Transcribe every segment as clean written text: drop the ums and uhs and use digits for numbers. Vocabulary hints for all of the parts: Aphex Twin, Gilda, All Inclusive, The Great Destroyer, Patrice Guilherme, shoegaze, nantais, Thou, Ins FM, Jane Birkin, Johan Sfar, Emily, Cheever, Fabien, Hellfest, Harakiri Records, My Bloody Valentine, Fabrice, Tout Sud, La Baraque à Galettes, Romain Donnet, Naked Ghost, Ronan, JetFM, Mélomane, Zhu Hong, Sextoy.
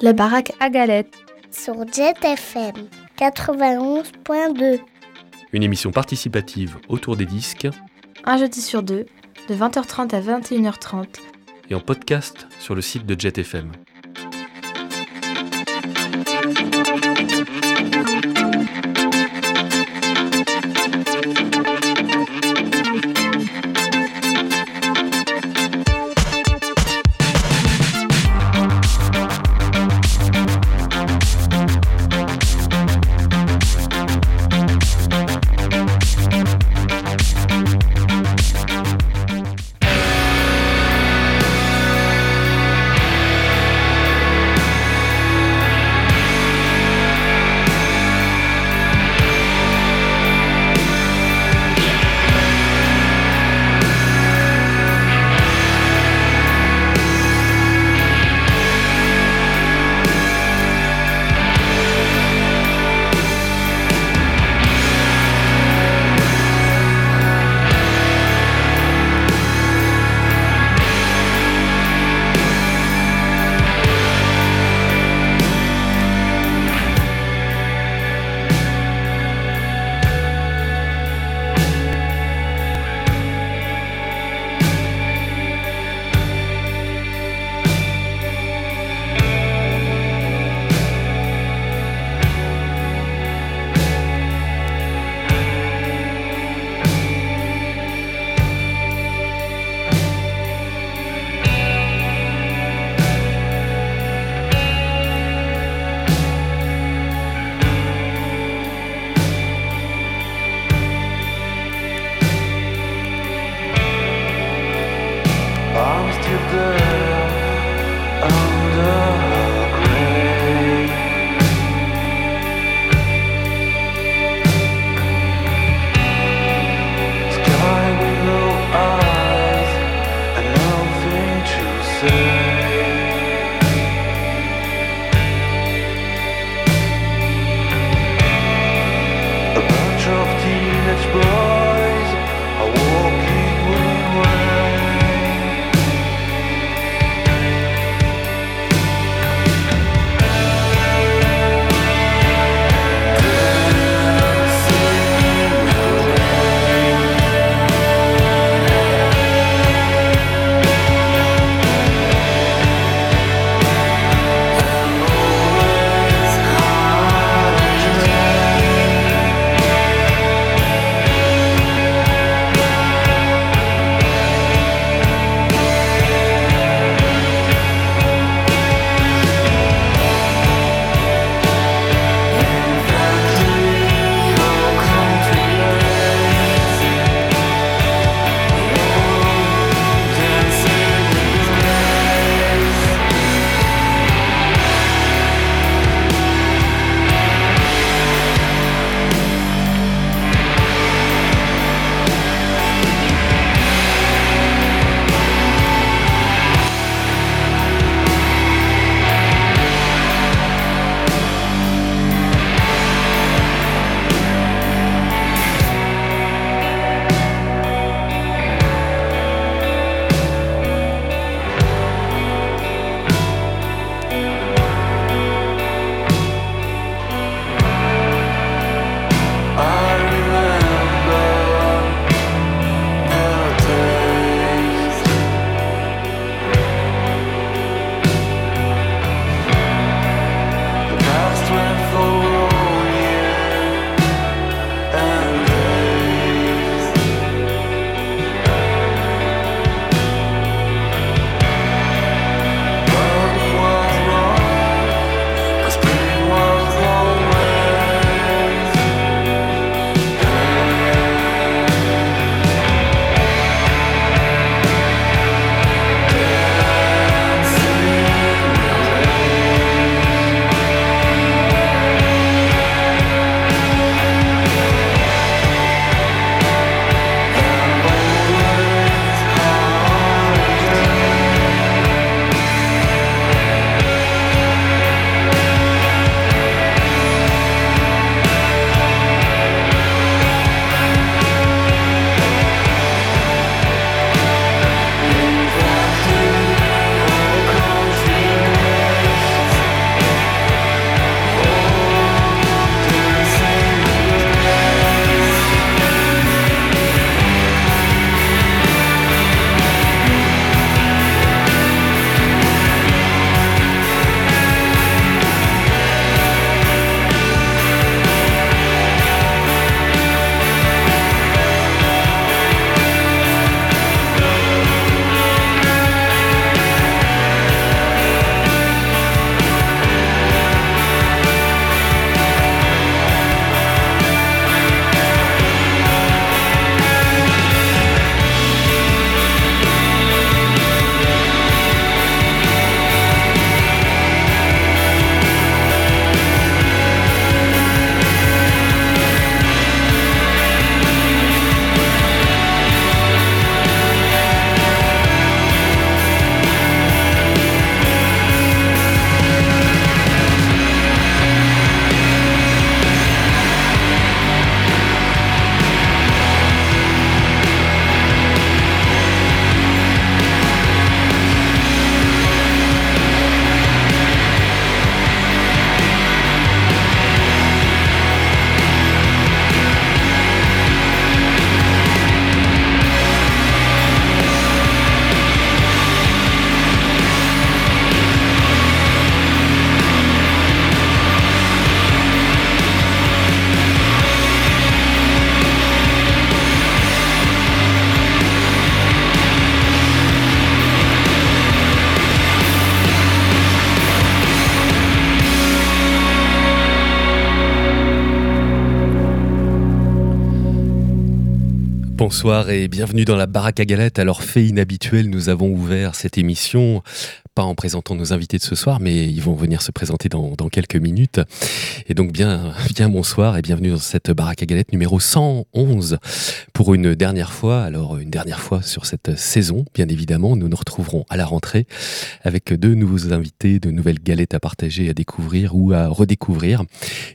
La Baraque à Galettes sur JetFM 91.2. Une émission participative autour des disques. Un jeudi sur deux, de 20h30 à 21h30. Et en podcast sur le site de JetFM. Boys are walking away. Bonsoir et bienvenue dans la Baraque à Galettes. Alors, fait inhabituel, nous avons ouvert cette émission, pas en présentant nos invités de ce soir, mais ils vont venir se présenter dans quelques minutes. Et donc, bien bonsoir et bienvenue dans cette Baraque à Galettes numéro 111 pour une dernière fois. Alors, une dernière fois sur cette saison, bien évidemment. Nous nous retrouverons à la rentrée avec de nouveaux invités, de nouvelles galettes à partager, à découvrir ou à redécouvrir.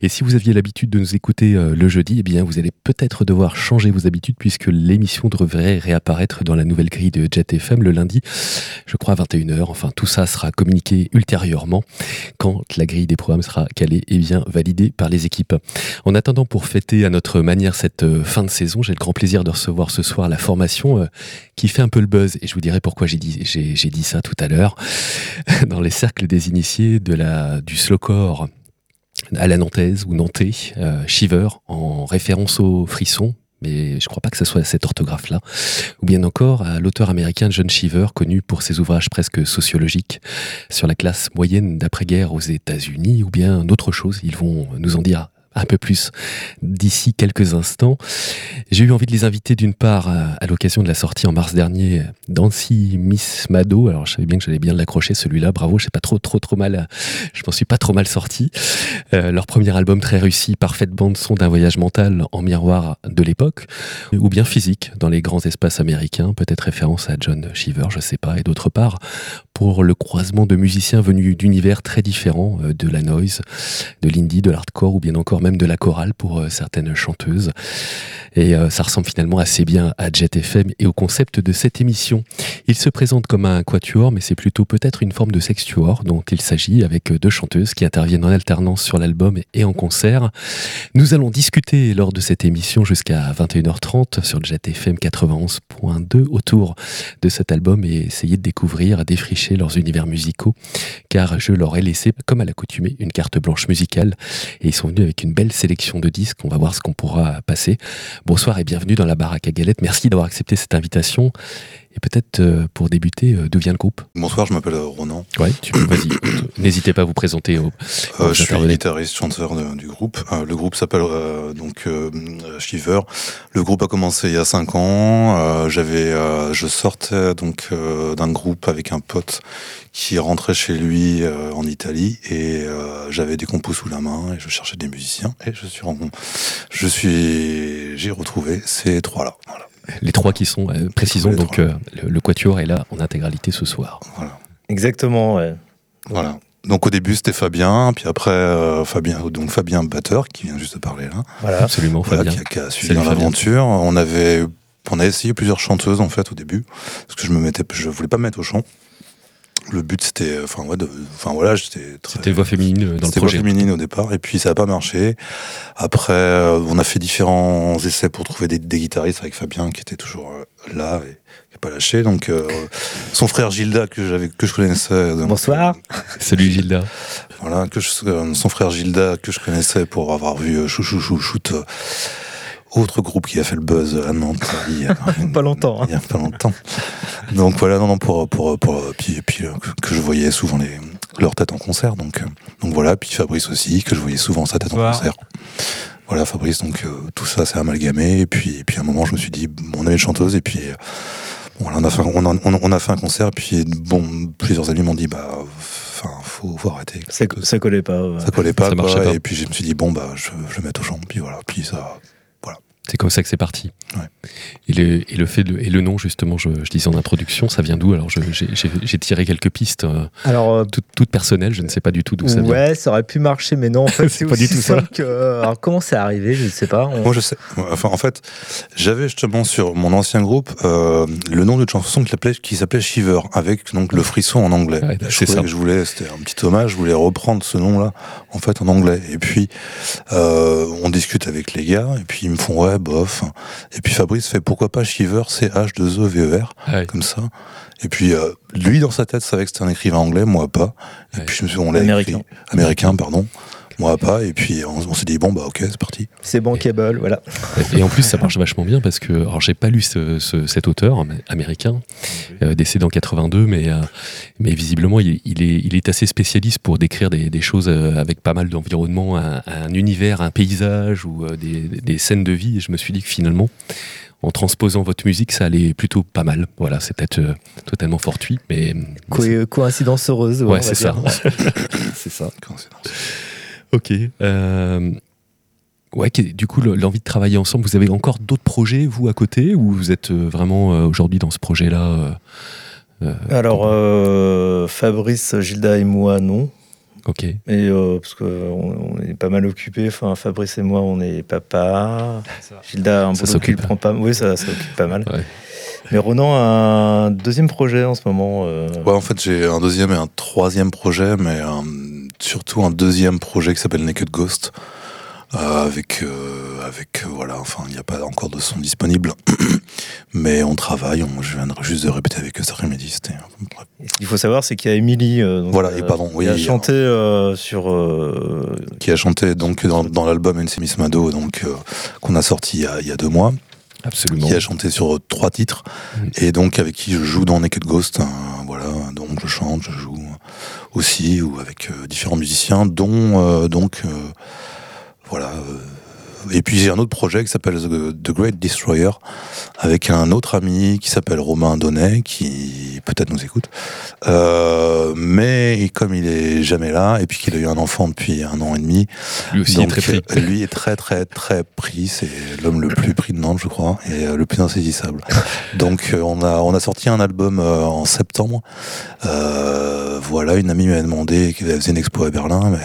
Et si vous aviez l'habitude de nous écouter le jeudi, eh bien, vous allez peut-être devoir changer vos habitudes puisque l'émission devrait réapparaître dans la nouvelle grille de JetFM le lundi, je crois à 21h. Enfin, tout ça sera communiqué ultérieurement quand la grille des programmes sera calée et bien validée par les équipes. En attendant, pour fêter à notre manière cette fin de saison, j'ai le grand plaisir de recevoir ce soir la formation qui fait un peu le buzz. Et je vous dirai pourquoi j'ai dit ça tout à l'heure. Dans les cercles des initiés du slowcore à la nantaise ou nantais, Cheever, en référence au frisson, mais je ne crois pas que ce soit cette orthographe-là, ou bien encore à l'auteur américain John Cheever, connu pour ses ouvrages presque sociologiques sur la classe moyenne d'après-guerre aux États-Unis, ou bien d'autres choses. Ils vont nous en dire un peu plus d'ici quelques instants. J'ai eu envie de les inviter d'une part à l'occasion de la sortie en mars dernier d'Ensimismado. Alors je savais bien que j'allais bien l'accrocher celui-là, bravo, je m'en suis pas trop mal sorti. Leur premier album très réussi, parfaite bande-son d'un voyage mental en miroir de l'époque, ou bien physique dans les grands espaces américains, peut-être référence à John Cheever, je sais pas, et d'autre part pour le croisement de musiciens venus d'univers très différents, de la noise, de l'indie, de l'hardcore ou bien encore même de la chorale pour certaines chanteuses. Et ça ressemble finalement assez bien à JetFM et au concept de cette émission. Il se présente comme un quatuor, mais c'est plutôt peut-être une forme de sextuor dont il s'agit, avec deux chanteuses qui interviennent en alternance sur l'album et en concert. Nous allons discuter lors de cette émission jusqu'à 21h30 sur JetFM 91.2 autour de cet album et essayer de découvrir, défricher leurs univers musicaux, car je leur ai laissé, comme à l'accoutumée, une carte blanche musicale et ils sont venus avec une belle sélection de disques. On va voir ce qu'on pourra passer. Bonsoir et bienvenue dans la Baraque à Galettes. Merci d'avoir accepté cette invitation. Et peut-être pour débuter, d'où vient le groupe ? Bonsoir, je m'appelle Ronan. Ouais, vas-y, n'hésitez pas à vous présenter. Je suis guitariste, chanteur du groupe. Le groupe s'appelle Cheever. Le groupe a commencé il y a 5 ans. Je sortais d'un groupe avec un pote qui rentrait chez lui en Italie et j'avais des compos sous la main et je cherchais des musiciens et j'ai retrouvé ces trois-là. Voilà. Les trois qui sont, précisons, donc le quatuor est là en intégralité ce soir. Voilà. Exactement, ouais. Voilà. Donc au début c'était Fabien, puis après Fabien batteur qui vient juste de parler là. Voilà, absolument, Fabien. Qui a suivi dans l'aventure. On a essayé plusieurs chanteuses en fait au début, parce que je voulais pas me mettre au chant. Le but c'était, c'était voix féminine dans le projet. Voix féminine au départ, et puis ça n'a pas marché. Après, on a fait différents essais pour trouver des guitaristes avec Fabien qui était toujours là et qui n'a pas lâché. Donc, son frère Gilda que je connaissais. Bonsoir. Salut Gilda. Voilà, son frère Gilda que je connaissais pour avoir vu Chouchoute. Autre groupe qui a fait le buzz à Nantes il y a pas longtemps. Donc voilà, puis que je voyais souvent leur tête en concert. Donc voilà, puis Fabrice aussi, que je voyais souvent sa tête en concert. Voilà Fabrice, donc tout ça s'est amalgamé. Et puis à un moment, je me suis dit, on avait une chanteuse, et puis voilà, on a fait un concert, puis plusieurs amis m'ont dit, faut arrêter. Ça collait pas. Ouais. Ça collait pas, et puis je me suis dit, je vais mettre au chant, puis voilà, puis ça... C'est comme ça que c'est parti. Ouais. Et le nom, justement, je disais en introduction, ça vient d'où ? Alors, j'ai tiré quelques pistes, toutes personnelles, je ne sais pas du tout d'où ça vient. Ouais, ça aurait pu marcher, mais non, en fait, c'est pas du tout ça. Alors, comment c'est arrivé ? Je ne sais pas. Moi, je sais. Enfin, en fait, j'avais justement sur mon ancien groupe le nom de chanson qui s'appelait Cheever, avec donc le frisson en anglais. Ouais, c'était un petit hommage, je voulais reprendre ce nom-là, en fait, en anglais. Et puis, on discute avec les gars, et puis ils me font ouais, bof. Et puis Fabrice fait pourquoi pas Cheever, C-H-2-E-V-E-R, ouais. Comme ça. Et puis lui dans sa tête savait que c'était un écrivain anglais, moi pas. Et ouais. Puis je me suis dit, on l'a écrit américain, pardon. Moi pas, et puis on s'est dit ok, c'est parti. C'est bankable, voilà. Et en plus ça marche vachement bien parce que, alors j'ai pas lu cet auteur américain, décédé en 82, mais visiblement il est assez spécialiste pour décrire des choses avec pas mal d'environnement, un univers, un paysage ou des scènes de vie, et je me suis dit que finalement en transposant votre musique, ça allait plutôt pas mal. Voilà, c'est peut-être totalement fortuit, mais... Coïncidence heureuse. Ouais, c'est ça. C'est ça. Coïncidence. Ok. Ouais, du coup, l'envie de travailler ensemble, vous avez encore d'autres projets, vous, à côté, ou vous êtes vraiment aujourd'hui dans ce projet-là Alors, Fabrice, Gilda et moi, non. Ok. Et parce qu'on est pas mal occupés. Enfin, Fabrice et moi, on est papa. Gilda, un peu s'occupe. Prend pas. Oui, ça occupe pas mal. Ouais. Mais Ronan a un deuxième projet en ce moment. Ouais, en fait, j'ai un deuxième et un troisième projet, mais surtout un deuxième projet qui s'appelle Naked Ghost. Voilà, enfin, il n'y a pas encore de son disponible, mais on travaille, je viens juste de répéter avec eux cet après-midi, c'était... Et ce qu'il faut savoir, c'est qu'il y a Emily, qui a chanté donc dans l'album Ensimismado, donc qu'on a sorti il y a 2 mois. Absolument. Qui a chanté sur 3 titres, et donc avec qui je joue dans Naked Ghost, voilà, donc je chante, je joue aussi, ou avec différents musiciens, dont voilà. Et puis j'ai un autre projet qui s'appelle The Great Destroyer, avec un autre ami qui s'appelle Romain Donnet, qui peut-être nous écoute. Mais comme il est jamais là, et puis qu'il a eu un enfant depuis 1 an et demi, lui aussi donc, est très pris. Lui est très très très pris, c'est l'homme le plus pris de Nantes, je crois, et le plus insaisissable. Donc on a sorti un album en septembre. Voilà, une amie m'a demandé, elle faisait une expo à Berlin,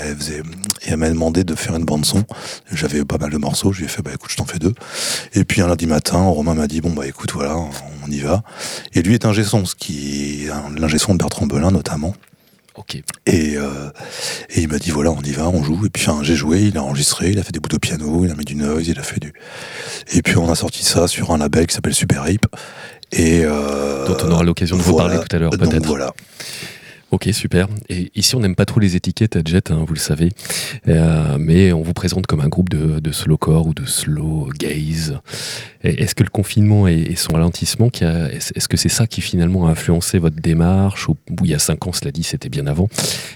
et elle m'a demandé de faire une bande son. J'avais pas mal de morceaux, je lui ai fait, écoute, je t'en fais 2. Et puis un lundi matin, Romain m'a dit, écoute, voilà, on y va. Et lui est ingé son, l'ingé son de Bertrand Belin notamment. Okay. Et il m'a dit, voilà, on y va, on joue. Et puis j'ai joué, il a enregistré, il a fait des bouts de piano, il a mis du noise, il a fait du... Et puis on a sorti ça sur un label qui s'appelle Super Ape. Et dont on aura l'occasion de vous parler tout à l'heure, peut-être. Donc voilà. Ok, super. Et ici, on n'aime pas trop les étiquettes à Jet, vous le savez. Mais on vous présente comme un groupe de slowcore ou de slow gaze. Est-ce que le confinement et son ralentissement, est-ce que c'est ça qui finalement a influencé votre démarche ? Il y a 5 ans, cela dit, c'était bien avant.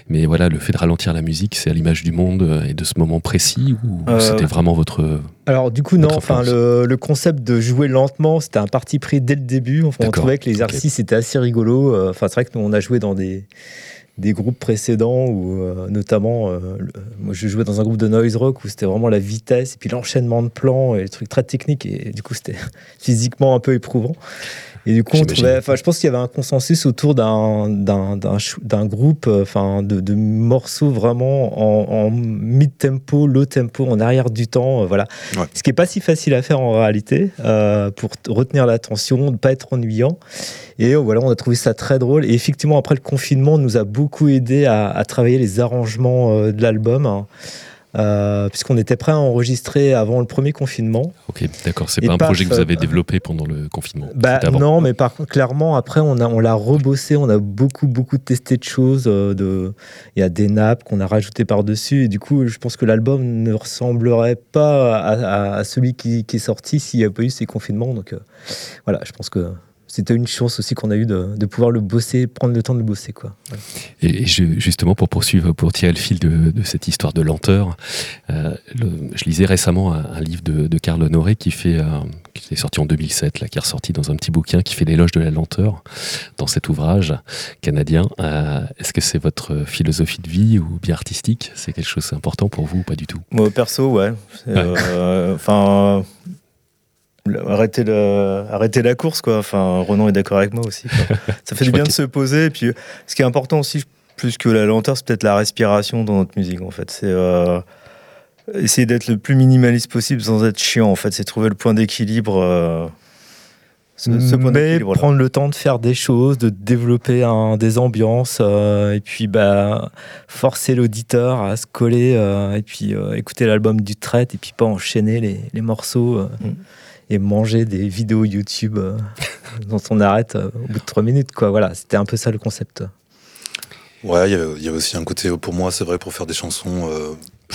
Mais voilà, le fait de ralentir la musique, c'est à l'image du monde et de ce moment précis, ou c'était vraiment votre... Alors du coup, non, enfin, le concept de jouer lentement, c'était un parti pris dès le début. Enfin, on trouvait que l'exercice était assez rigolo. Enfin, c'est vrai que nous, on a joué dans des groupes précédents, où notamment, moi je jouais dans un groupe de noise rock, où c'était vraiment la vitesse, et puis l'enchaînement de plans, et les trucs très techniques, et du coup, c'était physiquement un peu éprouvant. Et du coup, on trouvait, je pense qu'il y avait un consensus autour d'un groupe, de morceaux vraiment en mid-tempo, low-tempo, en arrière du temps, voilà. Ouais. Ce qui n'est pas si facile à faire en réalité, pour retenir l'attention, ne pas être ennuyant. Et voilà, on a trouvé ça très drôle. Et effectivement, après le confinement, nous a beaucoup aidé à travailler les arrangements de l'album, hein. Puisqu'on était prêt à enregistrer avant le premier confinement. Ok, d'accord, c'est pas un projet que vous avez développé pendant le confinement. Bah non, mais par contre, clairement, après, on l'a rebossé, on a beaucoup testé de choses. Il y a des nappes qu'on a rajoutées par-dessus, et du coup, je pense que l'album ne ressemblerait pas à celui qui est sorti s'il n'y avait pas eu ces confinements. Donc voilà, je pense que... C'était une chance aussi qu'on a eu de pouvoir le bosser, prendre le temps de le bosser, quoi. Ouais. Et justement, pour tirer le fil de cette histoire de lenteur, je lisais récemment un livre de Carl Honoré qui est sorti en 2007, là, qui est ressorti dans un petit bouquin, qui fait l'éloge de la lenteur dans cet ouvrage canadien. Est-ce que c'est votre philosophie de vie ou bien artistique ? C'est quelque chose d'important pour vous ou pas du tout ? Moi, perso, ouais. Arrêter la course, quoi. Enfin, Ronan est d'accord avec moi aussi, quoi. Ça fait du bien de se poser. Et puis, ce qui est important aussi, plus que la lenteur, c'est peut-être la respiration dans notre musique, en fait. C'est essayer d'être le plus minimaliste possible sans être chiant, en fait. C'est trouver le point d'équilibre. Prendre le temps de faire des choses, de développer des ambiances, et puis forcer l'auditeur à se coller, et puis écouter l'album du traite, et puis pas enchaîner les morceaux. Et manger des vidéos YouTube dont on arrête au bout de 3 minutes, quoi. Voilà, c'était un peu ça le concept. Ouais, il y a aussi un côté, pour moi, c'est vrai, pour faire des chansons,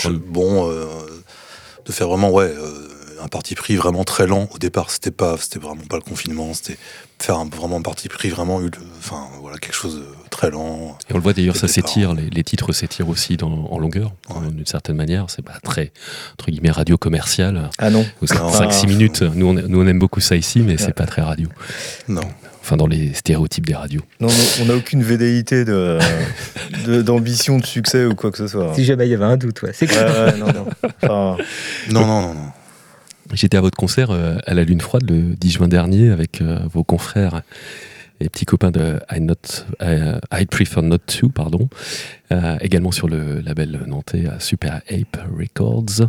de faire vraiment un parti pris vraiment très lent au départ. C'était vraiment pas le confinement, c'était faire vraiment un parti pris vraiment quelque chose de très lent. Et on le voit d'ailleurs, ça s'étire, les titres s'étirent aussi en longueur, ouais. D'une certaine manière. C'est pas très, entre guillemets, radio commerciale. Ah non, 5-6 minutes. Nous on aime beaucoup ça ici, mais ouais. C'est pas très radio. Non. Enfin, dans les stéréotypes des radios. Non, on n'a aucune velléité d'ambition, de succès ou quoi que ce soit. Si jamais il y avait un doute, ouais. C'est clair. Non. J'étais à votre concert à la Lune Froide le 10 juin dernier avec vos confrères et petits copains de I Prefer Not To, également sur le label nantais Super Ape Records.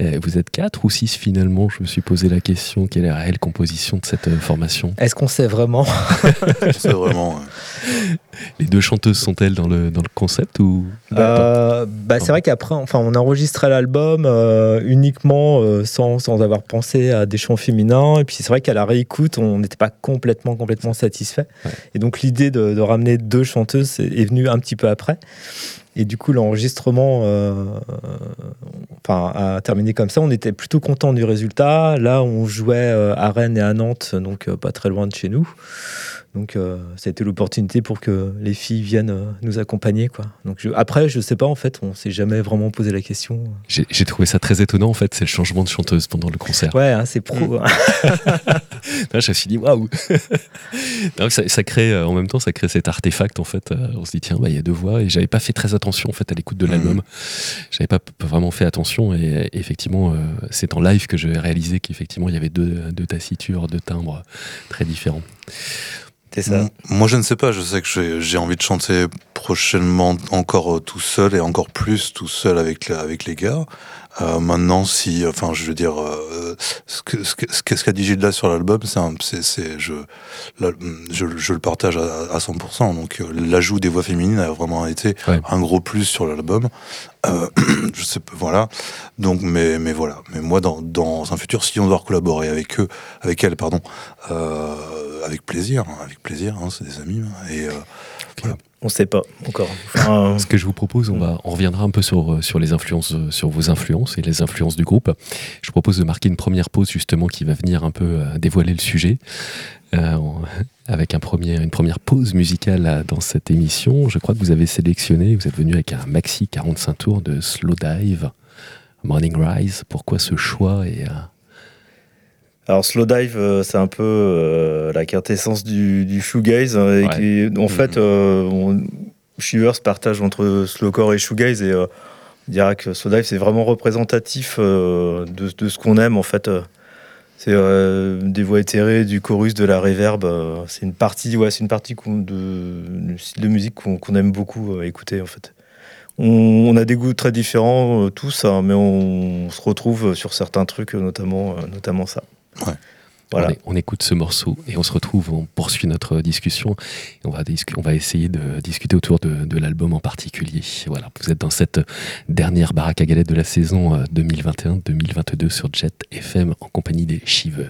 Et vous êtes 4 ou 6 finalement, je me suis posé la question, quelle est la réelle composition de cette formation ? Est-ce qu'on sait vraiment ? On sait vraiment. Ouais. Les 2 chanteuses sont-elles dans le concept ou... C'est vrai qu'après, on enregistrait l'album uniquement sans avoir pensé à des chants féminins, et puis c'est vrai qu'à la réécoute, on n'était pas complètement satisfait. Ouais. Et donc l'idée de ramener 2 chanteuses est venue un petit peu après. Et du coup, l'enregistrement a terminé comme ça. On était plutôt contents du résultat. Là, on jouait à Rennes et à Nantes, donc pas très loin de chez nous. Donc, ça a été l'opportunité pour que les filles viennent nous accompagner, quoi. Donc, je sais pas, en fait, on s'est jamais vraiment posé la question. J'ai trouvé ça très étonnant, en fait, c'est le changement de chanteuse pendant le concert. Ouais, hein, c'est pro. Je me suis dit, waouh. Ça crée cet artefact, en fait. On se dit, tiens, il y a 2 voix, et j'avais pas fait très attention, en fait, à l'écoute de l'album. J'avais pas vraiment fait attention, et effectivement, c'est en live que j'ai réalisé qu'effectivement, il y avait 2 tassitures, 2 timbres très différents. C'est ça. Moi, je ne sais pas. Je sais que j'ai envie de chanter prochainement encore tout seul et encore plus tout seul avec les gars. Maintenant, ce qu'a dit Gilda sur l'album, je le partage à 100%. Donc, l'ajout des voix féminines a vraiment été un gros plus sur l'album. Je sais pas, voilà. Donc, mais voilà. Mais moi, dans un futur, si on doit collaborer avec elle, avec plaisir, hein, c'est des amis. Voilà. On sait pas encore. Ce que je vous propose, on reviendra un peu sur les influences, sur vos influences et les influences du groupe. Je propose de marquer une première pause justement qui va venir un peu dévoiler le sujet. Avec une première pause musicale dans cette émission. Je crois que vous avez sélectionné, vous êtes venu avec un maxi 45 tours de Slowdive, Morning Rise. Pourquoi ce choix et Alors Slowdive, c'est un peu la quintessence du shoegaze. Cheever se partage entre slowcore et shoegaze, et on dira que Slowdive c'est vraiment représentatif de ce qu'on aime en fait. C'est des voix éthérées, du chorus, de la réverb. C'est une partie de style de musique qu'on aime beaucoup écouter en fait. On a des goûts très différents tous, hein, mais on se retrouve sur certains trucs, notamment ça. Ouais. Voilà. On écoute ce morceau et on se retrouve, on poursuit notre discussion et on va essayer de discuter autour de l'album en particulier. Voilà, vous êtes dans cette dernière baraque à galettes de la saison 2021-2022 sur JetFM en compagnie des Cheever.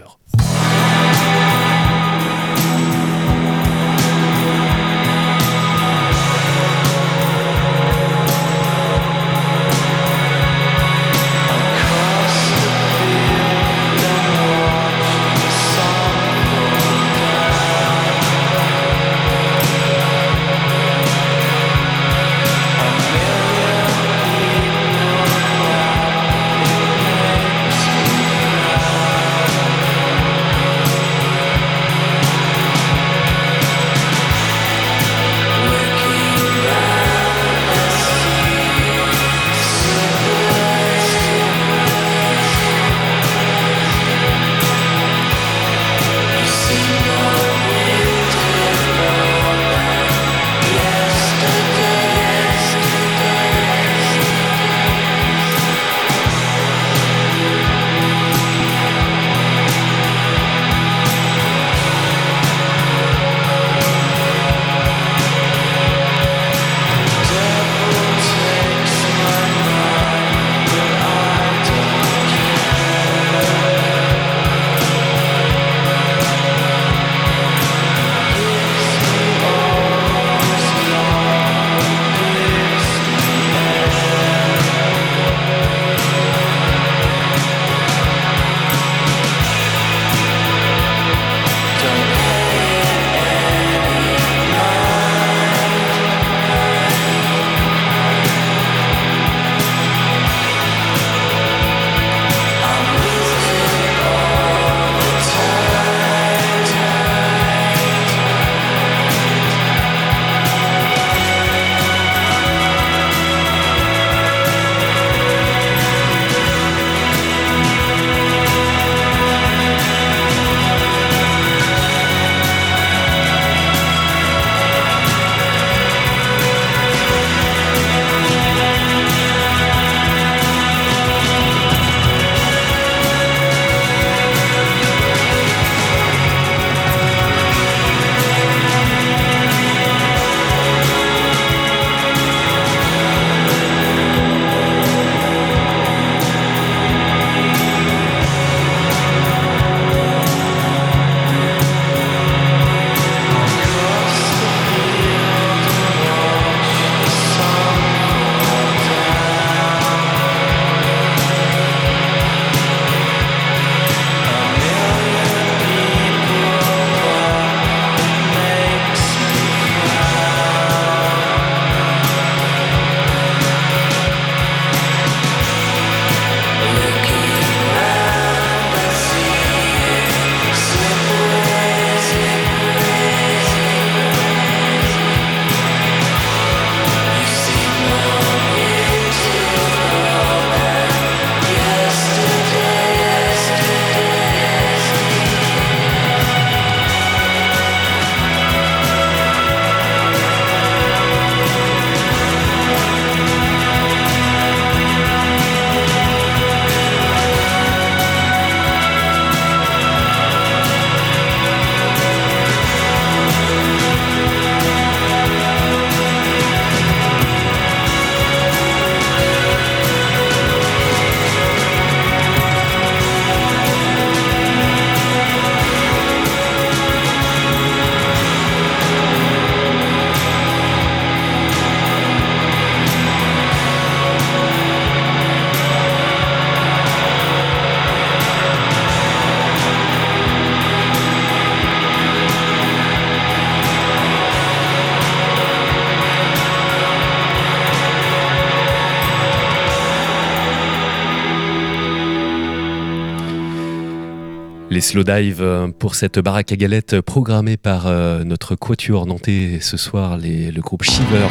les Slowdive pour cette baraque à galettes programmée par notre quatuor nantais ce soir, le groupe Cheever.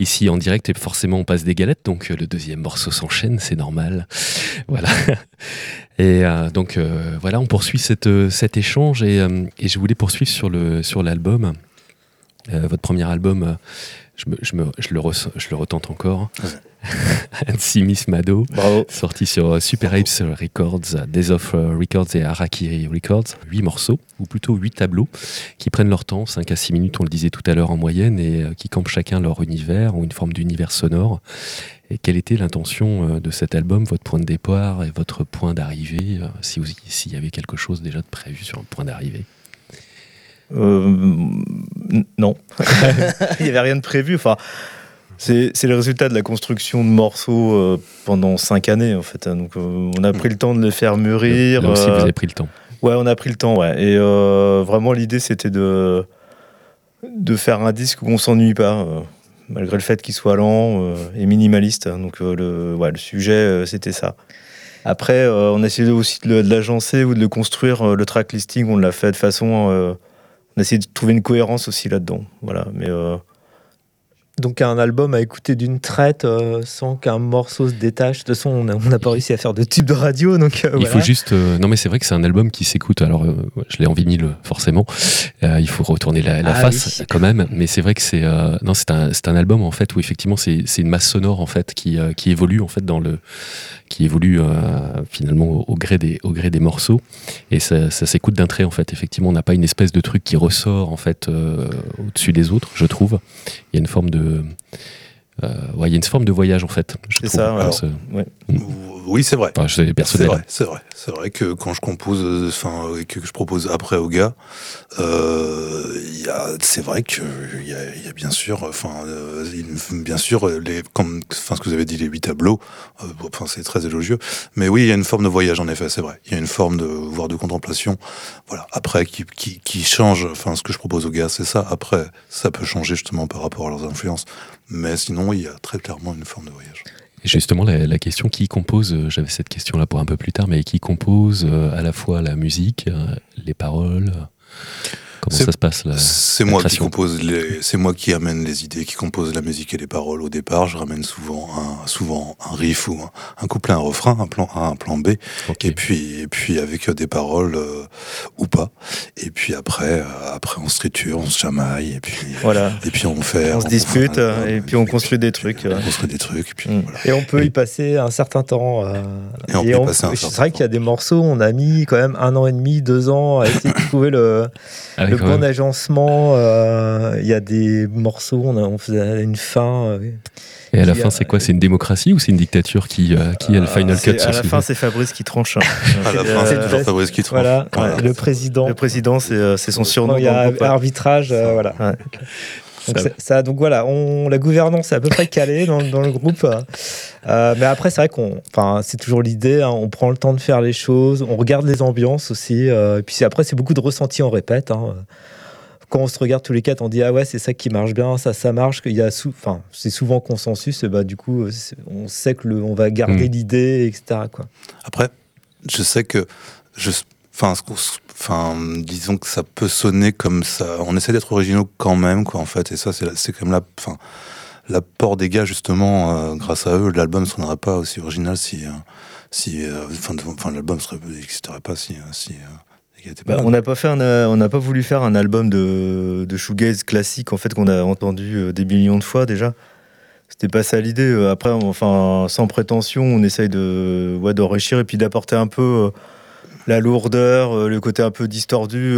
Ici en direct, et forcément on passe des galettes, donc le deuxième morceau s'enchaîne, c'est normal. Voilà. Et donc voilà, on poursuit cet échange et je voulais poursuivre sur l'album. Votre premier album, je le retente encore. Ensimismado, sorti sur Super Ape Records, Days Off Records et Harakiri Records. 8 morceaux, ou plutôt 8 tableaux, qui prennent leur temps, 5 à 6 minutes, on le disait tout à l'heure en moyenne, et qui campent chacun leur univers ou une forme d'univers sonore. Et quelle était l'intention de cet album, votre point de départ et votre point d'arrivée, s'il y avait quelque chose déjà de prévu sur un point d'arrivée? Non. Il n'y avait rien de prévu. Enfin, c'est le résultat de la construction de morceaux pendant 5 années en fait. Donc on a pris le temps de les faire mûrir. Là aussi vous avez pris le temps. Ouais, on a pris le temps. Ouais. Et vraiment l'idée c'était de faire un disque où on s'ennuie pas, malgré le fait qu'il soit lent et minimaliste. Donc le sujet c'était ça. Après on a essayé aussi de l'agencer ou de le construire. Le track listing on l'a fait de façon on a essayé de trouver une cohérence aussi là-dedans. Voilà, mais donc un album à écouter d'une traite sans qu'un morceau se détache. De toute façon, on n'a pas réussi à faire de tube de radio, donc faut juste. Non, mais c'est vrai que c'est un album qui s'écoute. Alors, je l'ai en vinyle forcément. Il faut retourner la face oui. Quand même. Mais c'est vrai que c'est un album en fait où effectivement c'est une masse sonore en fait qui évolue en fait finalement au gré des morceaux et ça s'écoute d'un trait en fait. Effectivement, on n'a pas une espèce de truc qui ressort en fait au-dessus des autres, je trouve. Il y a une forme de il y a une forme de voyage en fait. Oui, c'est vrai. Enfin, c'est personnel. C'est vrai que quand je compose, que je propose après aux gars, c'est vrai que il y a bien sûr, ce que vous avez dit les 8 tableaux, c'est très élogieux. Mais oui, il y a une forme de voyage en effet, c'est vrai. Il y a une forme de contemplation. Voilà. Après, qui change. Enfin, ce que je propose aux gars, c'est ça. Après, ça peut changer justement par rapport à leurs influences. Mais sinon, il y a très clairement une forme de voyage. Justement, la question qui compose, j'avais cette question-là pour un peu plus tard, mais qui compose à la fois la musique, les paroles, ça se passe là? C'est moi qui compose, c'est moi qui amène les idées, qui compose la musique et les paroles au départ. Je ramène souvent un riff ou un couplet, un refrain, un plan A, un plan B, okay. et puis avec des paroles ou pas. Et puis après on se triture, on se chamaille, et puis voilà. Et puis on se dispute, et puis on construit des trucs. On construit des trucs, et puis voilà. Et on peut y passer un certain temps. C'est vrai qu'il y a des morceaux, on a mis quand même 1 an et demi, 2 ans à essayer de trouver le bon agencement, il y a des morceaux, on faisait une fin. Et à la fin, c'est quoi ? C'est une démocratie ou c'est une dictature qui a le final cut ? À la fin, c'est Fabrice qui tranche. À la fin, c'est toujours Fabrice qui tranche. Voilà. Ouais. Ouais. Le président, c'est son surnom. Il y a arbitrage, voilà. Ouais. Donc voilà, la gouvernance est à peu près calée dans le groupe. Mais après, c'est vrai c'est toujours l'idée, hein, on prend le temps de faire les choses, on regarde les ambiances aussi. Et puis après, c'est beaucoup de ressentis, on répète. Hein. Quand on se regarde tous les quatre, on dit « Ah ouais, c'est ça qui marche bien, ça marche ». C'est souvent consensus, et du coup, on sait qu'on va garder l'idée, etc. quoi. Après, je sais que... disons que ça peut sonner comme ça. On essaie d'être originaux quand même, quoi, en fait. Et ça, c'est quand même l'apport des gars, justement. Grâce à eux, l'album ne serait pas aussi original si l'album n'existerait pas si pas là, on n'a pas voulu faire un album de shoegaze classique, en fait, qu'on a entendu des millions de fois déjà. C'était pas ça l'idée. Après, sans prétention, on essaye d'enrichir et puis d'apporter un peu. La lourdeur, le côté un peu distordu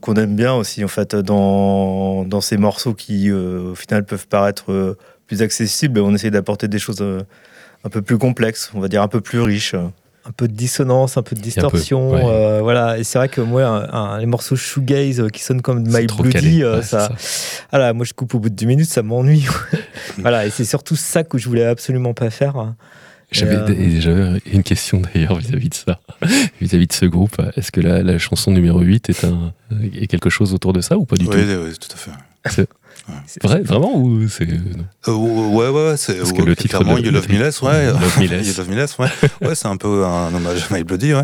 qu'on aime bien aussi en fait dans ces morceaux qui au final peuvent paraître plus accessibles, on essaie d'apporter des choses un peu plus complexes, on va dire un peu plus riches. Un peu de dissonance, un peu de distorsion, ouais. Voilà. Et c'est vrai que moi, les morceaux shoegaze qui sonnent comme My Bloody, ça. Ah là, moi je coupe au bout de 10 minutes, ça m'ennuie. Voilà, et c'est surtout ça que je voulais absolument pas faire. J'avais une question d'ailleurs vis-à-vis de ça, vis-à-vis de ce groupe. Est-ce que la chanson numéro 8 est quelque chose autour de ça ou pas du tout ? Oui, tout à fait. C'est vrai, vraiment ou c'est... Ouais, c'est... Parce que le titre de... You Love Me Less, ouais. You Love Me Less, ouais. Ouais, c'est un peu un hommage à My Bloody, ouais.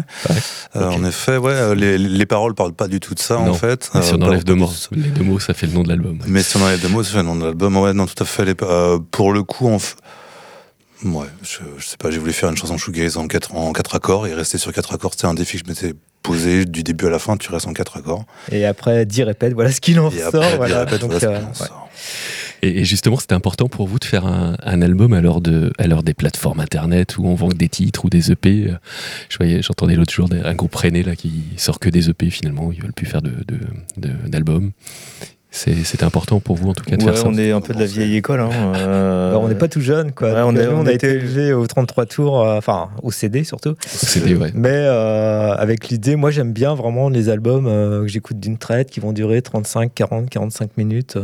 Okay. En effet, ouais, les paroles parlent pas du tout de ça, non. En fait. Mais si on enlève les deux mots, ça fait le nom de l'album. Ouais. Mais si on enlève deux mots, ça fait le nom de l'album, ouais, non, tout à fait. Pour le coup, ouais, je sais pas, j'ai voulu faire une chanson shoegaze en 4 accords et rester sur 4 accords, c'était un défi que je m'étais posé du début à la fin, tu restes en 4 accords. Et après 10 répètes, voilà ce qu'il en sort. Voilà ce qu'il en sort. Et justement, c'était important pour vous de faire un album à l'heure des plateformes internet où on vend des titres ou des EP. J'entendais l'autre jour un groupe rennais là, qui sort que des EP finalement, ils veulent plus faire d'album. C'est important pour vous en tout cas de faire ça. On est un peu de la vieille école. Hein. Alors, on n'est pas tout jeune. Quoi. Ouais, on a été élevés au 33 tours, enfin au CD surtout. Ouais. Mais avec l'idée, moi j'aime bien vraiment les albums que j'écoute d'une traite qui vont durer 35, 40, 45 minutes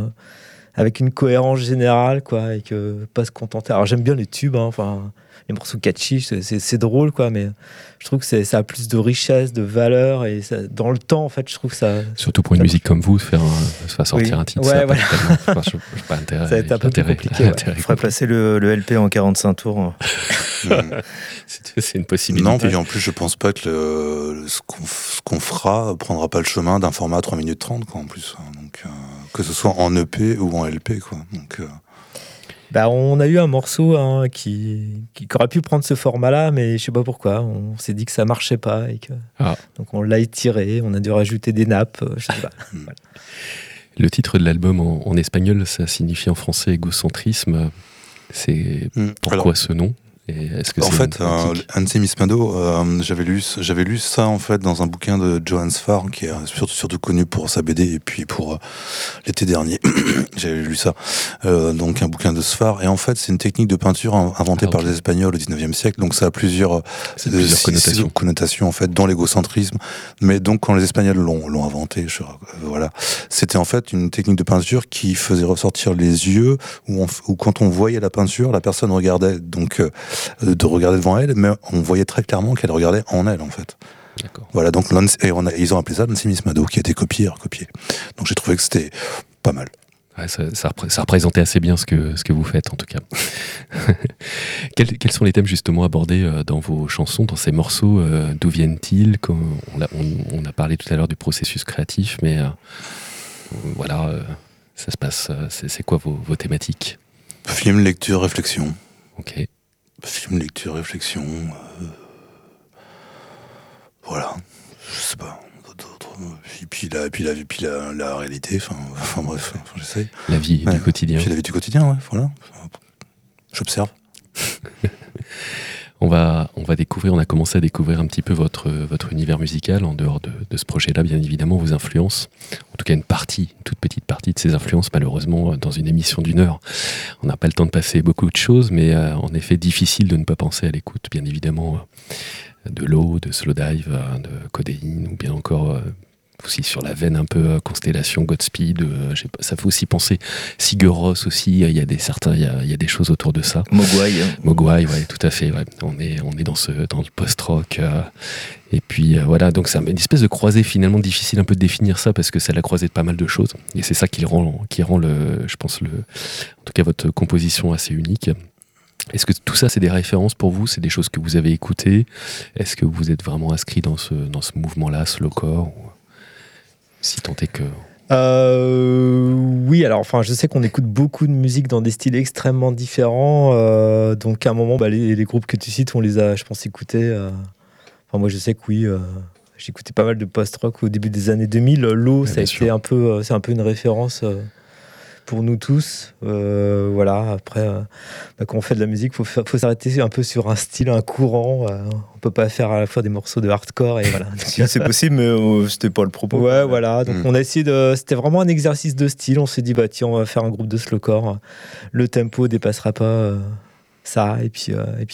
avec une cohérence générale quoi, et que pas se contenter. Alors j'aime bien les tubes, enfin les morceaux catchy, c'est drôle quoi, mais je trouve que ça a plus de richesse, de valeur et ça, dans le temps en fait je trouve que ça... Surtout pour une musique comme vous, faire sortir un titre, ça va être un peu compliqué. Il faudrait placer le LP en 45 tours. C'est une possibilité. Non, puis en plus je pense pas que ce qu'on fera prendra pas le chemin d'un format à 3 minutes 30 quoi, en plus. Donc, que ce soit en EP ou en LP quoi. Donc... Bah, on a eu un morceau hein, qui aurait pu prendre ce format-là, mais je sais pas pourquoi. On s'est dit que ça marchait pas. Donc on l'a étiré, on a dû rajouter des nappes, je sais pas. Voilà. Le titre de l'album en espagnol, ça signifie en français égocentrisme. C'est pourquoi ce nom? Et est-ce que en fait, Ensimismado, j'avais lu ça en fait dans un bouquin de Johan Sfar qui est surtout connu pour sa BD et puis pour l'été dernier, j'avais lu ça. Donc un bouquin de Sfar et en fait c'est une technique de peinture inventée par les Espagnols au 19e siècle. Donc ça a plusieurs connotations en fait, dont l'égocentrisme. Mais donc quand les Espagnols l'ont inventé, voilà, c'était en fait une technique de peinture qui faisait ressortir les yeux où quand on voyait la peinture, la personne regardait donc de regarder devant elle, mais on voyait très clairement qu'elle regardait en elle en fait. D'accord. Voilà, donc ils ont appelé ça l'ensimismado, qui a été copié et recopié. Donc j'ai trouvé que c'était pas mal. Ouais, ça représentait assez bien ce que vous faites en tout cas. Quels sont les thèmes justement abordés dans vos chansons, dans ces morceaux? D'où viennent-ils? On a parlé tout à l'heure du processus créatif, mais voilà, ça se passe. C'est quoi vos thématiques? Film, lecture, réflexion. Ok. Film, lecture, réflexion. Voilà. Je sais pas. Et puis la réalité. Enfin bref, j'essaye. La vie du quotidien. Puis la vie du quotidien, ouais, voilà. J'observe. On a commencé à découvrir un petit peu votre univers musical, en dehors de ce projet-là, bien évidemment, vos influences. En tout cas, une toute petite partie de ces influences, malheureusement, dans une émission d'une heure. On n'a pas le temps de passer beaucoup de choses, mais en effet, difficile de ne pas penser à l'écoute, bien évidemment, de Low, de Slowdive, de Codéine, ou bien encore... aussi sur la veine un peu Constellation, Godspeed, ça fait aussi penser Sigur Rós aussi, il y a des choses autour de ça. Mogwai, ouais, tout à fait, ouais. On est dans le post-rock et puis voilà, donc c'est une espèce de croisée finalement difficile un peu de définir ça parce que c'est la croisée de pas mal de choses et c'est ça qui rend je pense en tout cas votre composition assez unique. Est-ce que tout ça, c'est des références pour vous? C'est des choses que vous avez écoutées? Est-ce que vous êtes vraiment inscrit dans ce mouvement-là, slowcore? Si tant est que... oui, alors enfin, je sais qu'on écoute beaucoup de musique dans des styles extrêmement différents. Donc à un moment, les groupes que tu cites, on les a, je pense, écoutés. Enfin, moi, je sais que oui, j'écoutais pas mal de post-rock au début des années 2000. Low, ça a été c'est un peu une référence pour nous tous. Voilà, après, quand on fait de la musique, faut s'arrêter un peu sur un style, un courant. On peut pas faire à la fois des morceaux de hardcore et voilà. Donc, c'est possible, mais c'était pas le propos. Ouais, voilà. Donc on a essayé c'était vraiment un exercice de style. On s'est dit, bah tiens, on va faire un groupe de slowcore. Le tempo dépassera pas ça. Et puis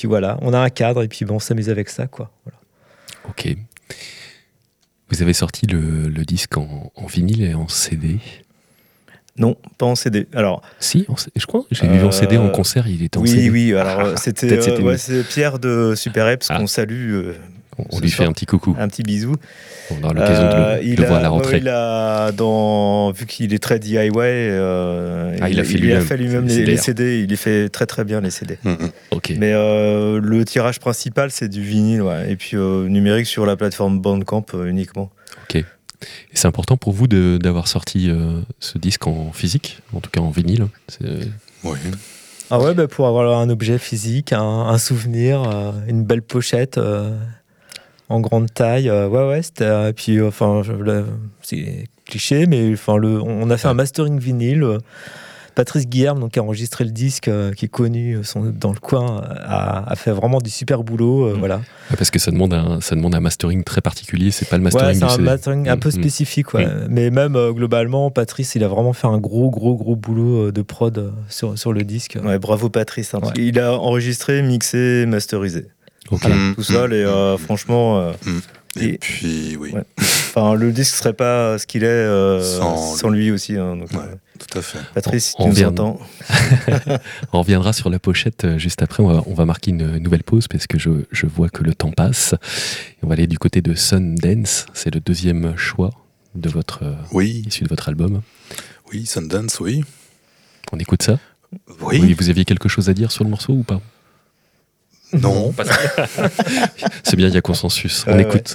voilà. On a un cadre et puis bon, on s'amuse avec ça, quoi. Voilà. Ok. Vous avez sorti le disque en vinyle et en CD? Non, pas en CD. Alors, si, je crois. J'ai vu en CD en concert, il était en CD. Oui, alors c'était Pierre de Super Ape, qu'on salue. On lui fait un petit coucou. Un petit bisou. On aura l'occasion de le voir à la rentrée. Vu qu'il est très DIY, il a fait lui-même les CD. Il les fait très très bien, les CD. Okay. Mais le tirage principal, c'est du vinyle. Ouais. Et puis numérique sur la plateforme Bandcamp uniquement. Ok. Et c'est important pour vous d'avoir sorti ce disque en physique, en tout cas en vinyle. Oui. Ah ouais, bah pour avoir un objet physique, un souvenir, une belle pochette en grande taille. Ouais, c'était. Puis, c'est cliché, mais on a fait un mastering vinyle. Patrice Guilherme, donc, qui a enregistré le disque, qui est connu dans le coin, a fait vraiment du super boulot. Voilà. Parce que ça demande un mastering très particulier, c'est pas le mastering du CD. C'est un mastering un peu spécifique. Ouais. Oui. Mais même globalement, Patrice, il a vraiment fait un gros boulot de prod sur le disque. Ouais, bravo Patrice. Hein. Ouais. Il a enregistré, mixé, masterisé. Okay. Voilà, tout seul, et franchement... Et puis, oui. Ouais. Enfin, le disque serait pas ce qu'il est sans lui aussi. Hein, donc, tout à fait. Patrice, tu nous entends. On reviendra sur la pochette juste après. On va marquer une nouvelle pause parce que je vois que le temps passe. Et on va aller du côté de Sundance. C'est le deuxième choix de votre issu de votre album. Oui, Sundance, oui. On écoute ça. Oui. Vous aviez quelque chose à dire sur le morceau ou pas? Non, pas ça. C'est bien, il y a consensus.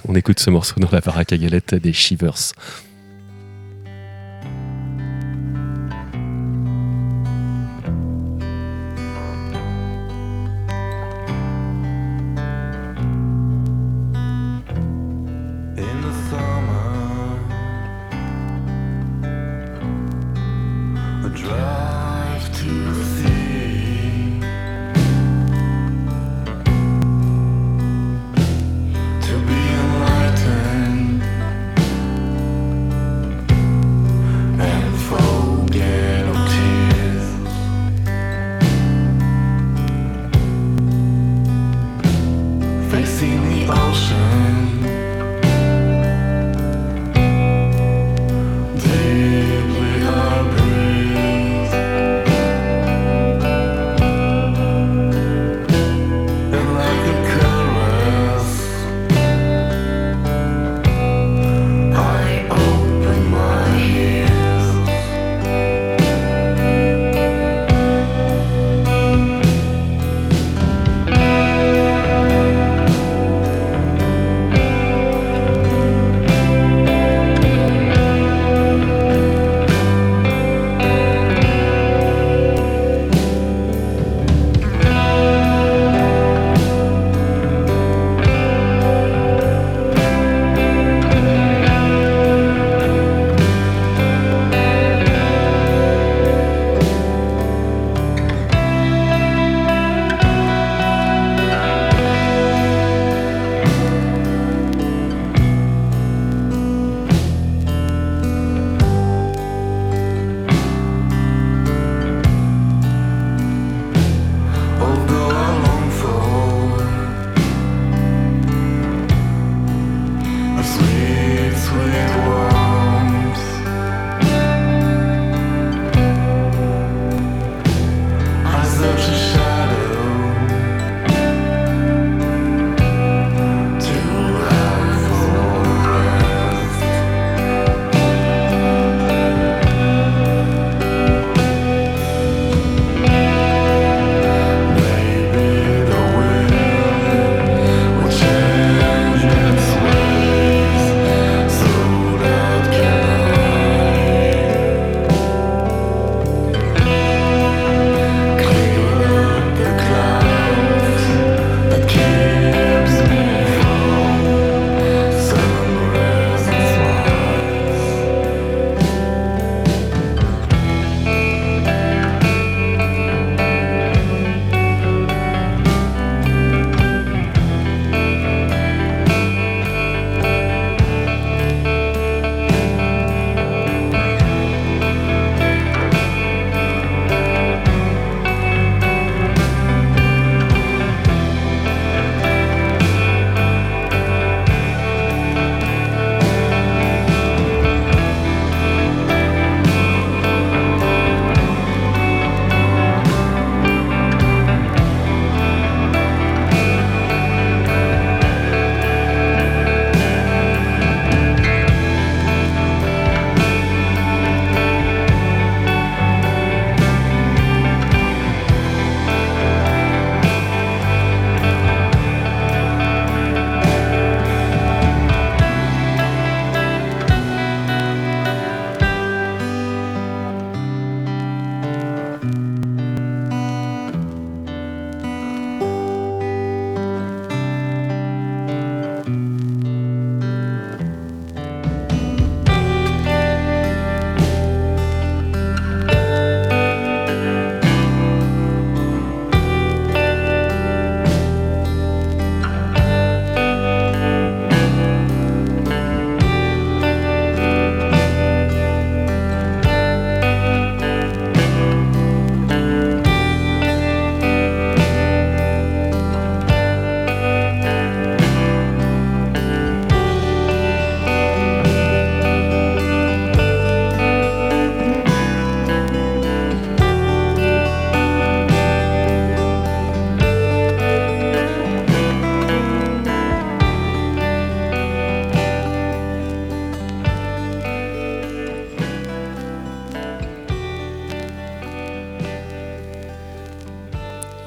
On écoute ce morceau dans la baraque à galettes des Cheever.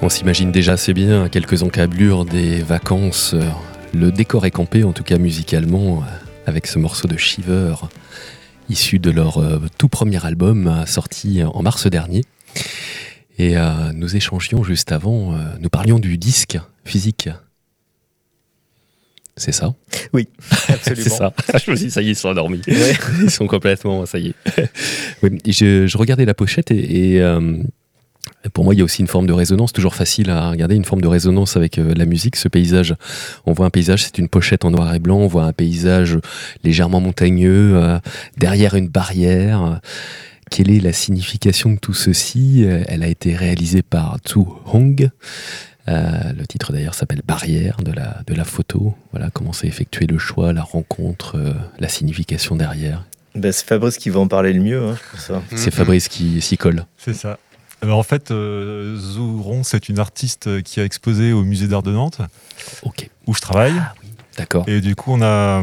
On s'imagine déjà assez bien à quelques encablures des vacances. Le décor est campé, en tout cas musicalement, avec ce morceau de Cheever, issu de leur tout premier album, sorti en mars dernier. Et nous échangions juste avant, nous parlions du disque physique. C'est ça ? Oui, absolument. C'est ça. Je me suis dit, ça y est, ils sont endormis. Ouais. Ils sont complètement, ça y est. Oui, je regardais la pochette et pour moi, il y a aussi une forme de résonance, toujours facile à regarder, une forme de résonance avec la musique, ce paysage. On voit un paysage, c'est une pochette en noir et blanc, on voit un paysage légèrement montagneux, derrière une barrière. Quelle est la signification de tout ceci ? Elle a été réalisée par Zhu Hong. Le titre d'ailleurs s'appelle Barrière de la photo. Voilà comment s'est effectué le choix, la rencontre, la signification derrière. Ben, c'est Fabrice qui va en parler le mieux, hein, pour ça. C'est Fabrice qui s'y colle. C'est ça. Alors, en fait, Zhu Hong, c'est une artiste qui a exposé au musée d'art de Nantes, okay, où je travaille. Ah, oui. D'accord. Et du coup, on a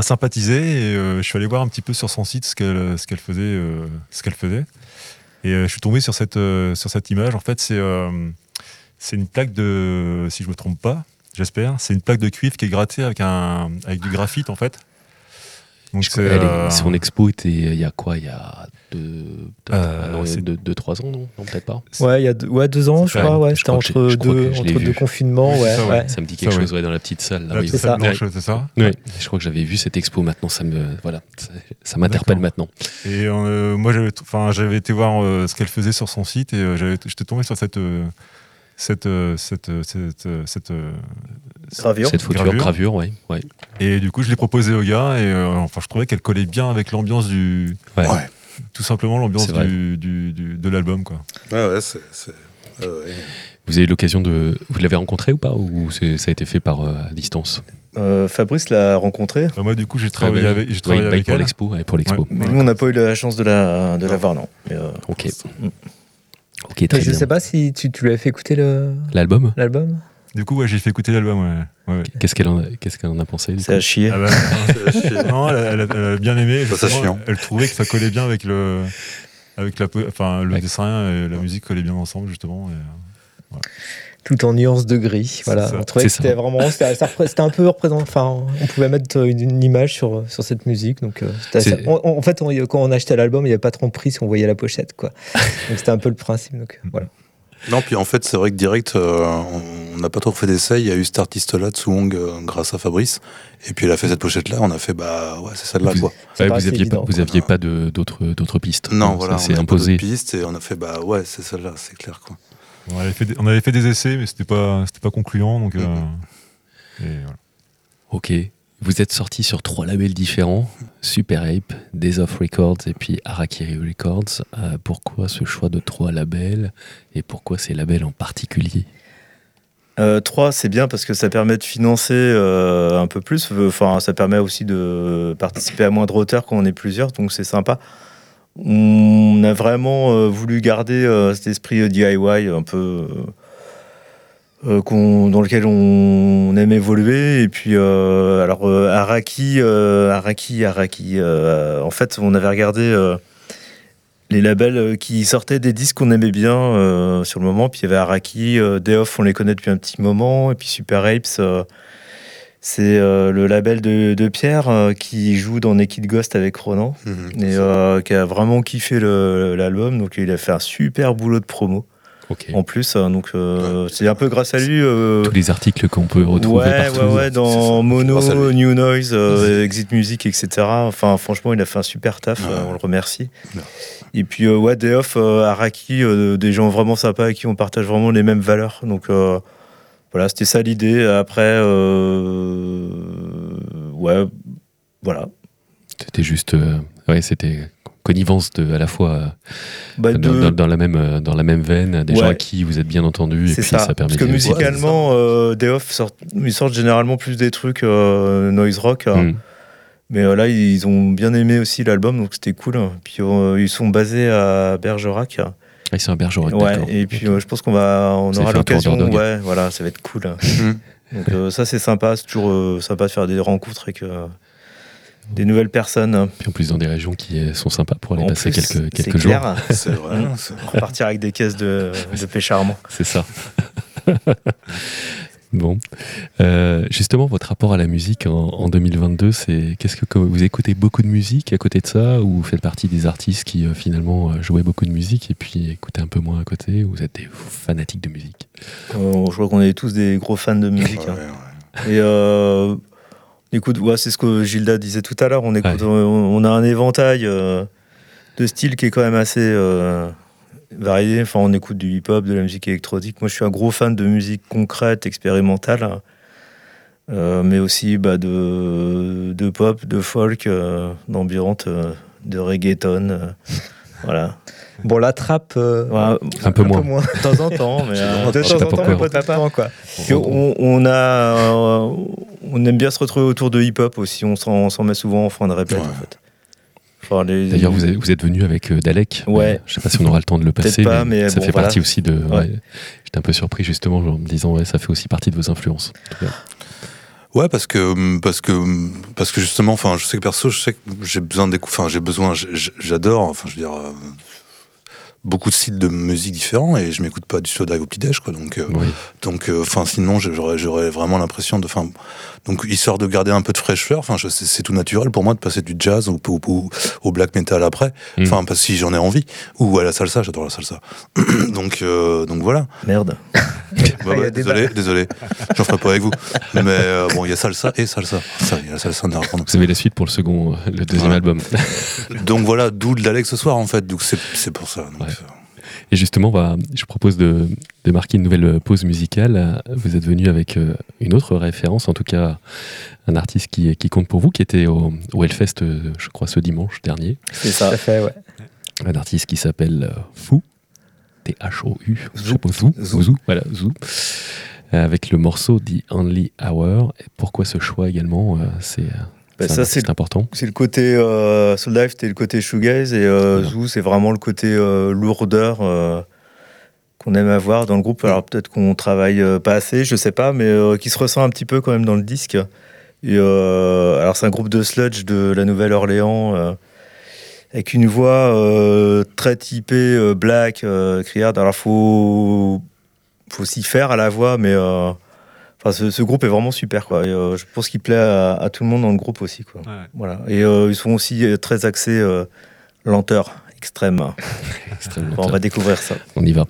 sympathisé et je suis allé voir un petit peu sur son site ce qu'elle faisait. Et je suis tombé sur cette image. En fait, c'est une plaque de, si je me trompe pas, j'espère, c'est une plaque de cuivre qui est grattée avec du graphite en fait. Donc son expo était il y a quoi, il y a 2-3 ans, non, peut-être pas. Ouais, il y a 2 ans, je crois. Ouais, c'était entre deux confinements. Oui, ouais, ça, ouais. Ouais. Ça me dit quelque chose, ouais, dans la petite salle. Là, oui, c'est ça. C'est ça. Oui. Je crois que j'avais vu cette expo. Maintenant, ça m'interpelle maintenant. Et moi, j'avais été voir ce qu'elle faisait sur son site et j'étais tombé sur cette gravure, oui. Ouais. Et du coup, je l'ai proposé au gars et je trouvais qu'elle collait bien avec l'ambiance du... Ouais. Ouais. Tout simplement l'ambiance de l'album, quoi. Ah ouais, ouais. Vous avez eu l'occasion de... Vous l'avez rencontré ou pas ? Ou ça a été fait par distance ? Fabrice l'a rencontré. Bah moi, du coup, j'ai travaillé avec elle. Pour l'expo. Ouais. Mais nous, on n'a pas eu la chance de la voir, non. Mais, ok. Okay, mais je ne sais pas si tu lui as fait écouter l'album. Du coup, ouais, j'ai fait écouter l'album. Ouais. Ouais. Qu'est-ce qu'elle en a pensé ? C'est à chier. Ah bah, non, elle a bien aimé. Ça, elle trouvait que ça collait bien avec le dessin et la musique collaient bien ensemble justement. Et, ouais. Tout en nuances de gris. Voilà. On trouvait que c'était vraiment, c'était un peu représentant. Enfin, on pouvait mettre une image sur cette musique. Donc, en fait, quand on achetait l'album, il n'y avait pas trop de prix si on voyait la pochette, quoi. Donc, c'était un peu le principe. Donc, voilà. Non, puis en fait, c'est vrai que direct, on n'a pas trop fait d'essai. Il y a eu cet artiste-là, Zhu Hong, grâce à Fabrice. Et puis, elle a fait cette pochette-là. On a fait, c'est celle-là, quoi. Vous n'aviez pas d'autres pistes. Non, voilà. C'est imposé. Pistes et on a fait, c'est celle-là, c'est clair, quoi. On avait fait des essais, mais c'était pas concluant. Donc, et voilà. Ok. Vous êtes sortis sur 3 labels différents, Super Ape, Days Off Records et puis Harakiri Records. Pourquoi ce choix de 3 labels et pourquoi ces labels en particulier ? 3, c'est bien parce que ça permet de financer un peu plus. Enfin, ça permet aussi de participer à moindre hauteur quand on est plusieurs, donc c'est sympa. On a vraiment voulu garder cet esprit DIY un peu dans lequel on aime évoluer. Et puis, Araki, en fait, on avait regardé les labels qui sortaient des disques qu'on aimait bien sur le moment. Puis il y avait Araki, Day Off, on les connaît depuis un petit moment. Et puis Super Apes, c'est le label de Pierre qui joue dans Naked Ghost avec Ronan et qui a vraiment kiffé l'album, donc il a fait un super boulot de promo. Okay. En plus, donc c'est un peu grâce à lui. Tous les articles qu'on peut retrouver partout. Ouais, dans Mono, New Noise, Exit Music, etc. Enfin, franchement, il a fait un super taf. On le remercie. Non. Et puis, Day Off, Araki, des gens vraiment sympas avec qui on partage vraiment les mêmes valeurs. Donc voilà, c'était ça l'idée. Après, voilà. C'était juste, c'était connivence à la fois dans la même veine, des gens à qui vous êtes bien entendu. C'est et puis ça permet. Parce que musicalement, Day Off sortent généralement plus des trucs noise rock. Mais là, ils ont bien aimé aussi l'album, donc c'était cool. Puis ils sont basés à Bergerac. Ils sont à Bergerac, d'accord. Et puis je pense qu'on aura l'occasion. Voilà, ça va être cool. Donc ça, c'est sympa. C'est toujours sympa de faire des rencontres avec des nouvelles personnes. Puis en plus dans des régions qui sont sympas pour aller en passer plus, quelques jours. Clair. C'est vrai. Repartir avec des caisses de pêche à Armand. C'est ça. Bon. Justement, votre rapport à la musique en 2022, c'est qu'est-ce que vous écoutez beaucoup de musique à côté de ça, ou vous faites partie des artistes qui finalement jouaient beaucoup de musique et puis écoutaient un peu moins à côté, ou vous êtes des fanatiques de musique? Je crois qu'on est tous des gros fans de musique. Hein. Ouais. Et écoute, ouais, c'est ce que Gilda disait tout à l'heure. On écoute, on a un éventail de styles qui est quand même assez varié. Enfin, on écoute du hip-hop, de la musique électronique. Moi, je suis un gros fan de musique concrète, expérimentale, mais aussi de pop, de folk, d'ambiante, de reggaeton. Voilà. Bon, la trappe, un peu moins. De temps en temps, mais pas tout le temps, quoi. On aime bien se retrouver autour de hip-hop aussi. On s'en met souvent en fin de répète, en fait. Enfin, d'ailleurs, vous êtes venu avec Dalek. Ouais. Je sais pas si on aura le temps de le passer, pas, mais ça fait partie aussi de. Ouais. Ouais. J'étais un peu surpris justement en me disant ça fait aussi partie de vos influences. Ouais, parce que justement, enfin, je sais que perso, je sais que j'adore. Enfin, je veux dire. Beaucoup de styles de musique différents et je m'écoute pas du Slowdive au petit-déj, quoi, donc enfin sinon j'aurais vraiment l'impression de, enfin, donc histoire de garder un peu de fraîcheur, enfin c'est tout naturel pour moi de passer du jazz au black metal après, enfin parce que si j'en ai envie, ou à la salsa, j'adore la salsa. donc voilà. Merde. Ouais, désolé, j'en ferai pas avec vous. Mais bon, il y a salsa. Il y a la salsa de Narcon. Vous avez la suite pour le deuxième album. Donc voilà, d'où le Dalek ce soir en fait. Donc c'est pour ça. Donc. Ouais. Et justement, je propose de marquer une nouvelle pause musicale. Vous êtes venu avec une autre référence, en tout cas un artiste qui compte pour vous, qui était au Hellfest, je crois, ce dimanche dernier. C'est ça. Fait, ouais. Un artiste qui s'appelle Thou. Thou, Zou, voilà, Zou, avec le morceau The Only Hour. Et pourquoi ce choix également, c'est important. C'est le côté Slowdive, c'était le côté shoegaze, et Zou, c'est vraiment le côté lourdeur qu'on aime avoir dans le groupe. Alors peut-être qu'on travaille pas assez, je sais pas, mais qui se ressent un petit peu quand même dans le disque. Et, alors c'est un groupe de sludge de la Nouvelle-Orléans. Avec une voix très typée, black, criarde. Alors, faut s'y faire à la voix, mais ce groupe est vraiment super, quoi. Et, je pense qu'il plaît à tout le monde dans le groupe aussi, quoi. Ouais. Voilà. Et ils sont aussi très axés lenteur, extrême. Extrême lenteur. On va découvrir ça. On y va.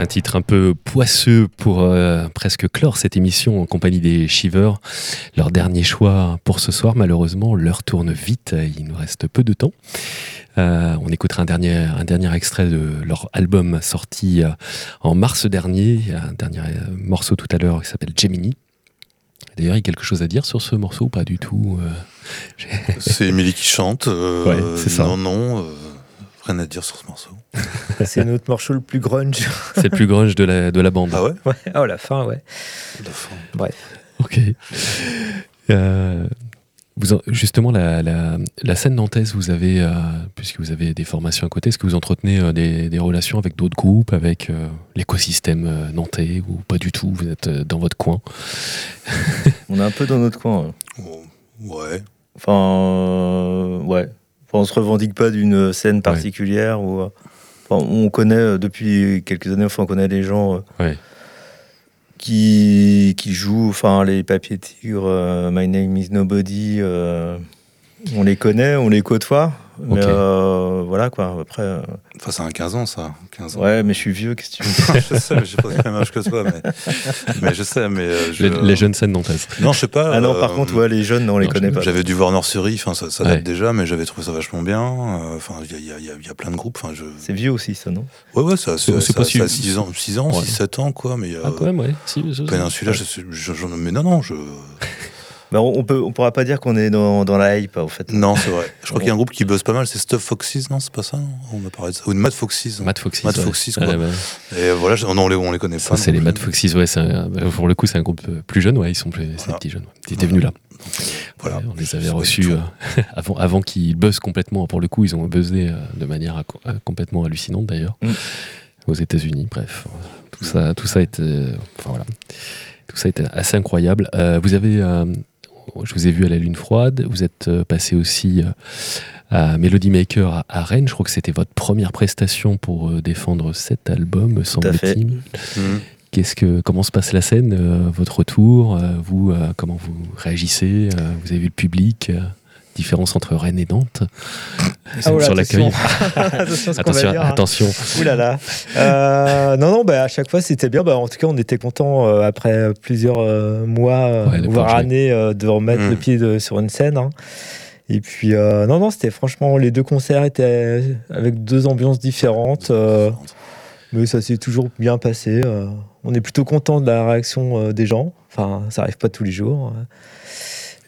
Un titre un peu poisseux pour presque clore cette émission en compagnie des Cheever. Leur dernier choix pour ce soir, malheureusement, l'heure tourne vite, il nous reste peu de temps. On écoutera un dernier extrait de leur album sorti en mars dernier, un dernier morceau tout à l'heure qui s'appelle Gemini. D'ailleurs, il y a quelque chose à dire sur ce morceau ou pas du tout C'est Emily qui chante, ouais, c'est ça. Rien à dire sur ce morceau. C'est notre morceau le plus grunge. C'est le plus grunge de la bande. Ah ouais, ouais. Oh, la fin, ouais. La fin. Bref. Ok. Justement, la scène nantaise, vous avez, puisque vous avez des formations à côté, est-ce que vous entretenez des relations avec d'autres groupes, avec l'écosystème nantais, ou pas du tout, vous êtes dans votre coin? On est un peu dans notre coin. Hein. Ouais. Enfin, ouais. Enfin, on ne se revendique pas d'une scène particulière. Ouais. Enfin, on connaît depuis quelques années, enfin, on connaît les gens qui jouent, enfin, les Papiers Tigres, My Name Is Nobody, on les connaît, on les côtoie. Mais voilà quoi, après... Enfin, c'est un 15 ans ça. 15 ans. Ouais, mais je suis vieux, qu'est-ce que tu veux? Je sais, mais j'ai pas le même âge que toi, mais je sais, mais... Les jeunes scènes nantaises. Non, je sais pas. Ah non, par contre, ouais, les jeunes, non, on les connaît pas. J'avais dû voir Norcerie, ça date déjà, mais j'avais trouvé ça vachement bien. Enfin, il y a plein de groupes. C'est vieux aussi ça, non? Ouais, ça a 6 ans, 6-7 ans quoi, mais... Ah quand même, ouais. Péninsula, mais non, je... Bah on pourra pas dire qu'on est dans la hype en fait. Non, c'est vrai. Je crois qu'il y a un groupe qui buzz pas mal, c'est Stuff Foxes, non, c'est pas ça, non? On m'a parlé de ça. Ou de Mad Foxes. Mad Foxes quoi. Ah, bah. Et voilà, on les connaît ça, pas. Ça c'est les Mad Foxes, ouais, pour le coup, c'est un groupe plus jeune, ouais, ils sont plus c'est des petits jeunes. Ils étaient venus là. Voilà, on les avait reçus avant qu'ils buzzent complètement. Pour le coup, ils ont buzzé de manière complètement hallucinante d'ailleurs aux États-Unis. Bref, tout ça était assez incroyable. Vous avez je vous ai vu à la Lune Froide, vous êtes passé aussi à Melody Maker à Rennes, je crois que c'était votre première prestation pour défendre cet album, semble-t-il. Comment se passe la scène, votre retour, vous, comment vous réagissez, vous avez vu le public, différence entre Rennes et Nantes sur l'accueil. Attention. Ouh là là. Non, bah, à chaque fois c'était bien. Bah, en tout cas, on était contents après plusieurs mois, voire années, de remettre le pied sur une scène. Hein. Et puis, non, c'était franchement, les deux concerts étaient avec deux ambiances différentes. Mais ça s'est toujours bien passé. On est plutôt contents de la réaction des gens. Enfin, ça n'arrive pas tous les jours.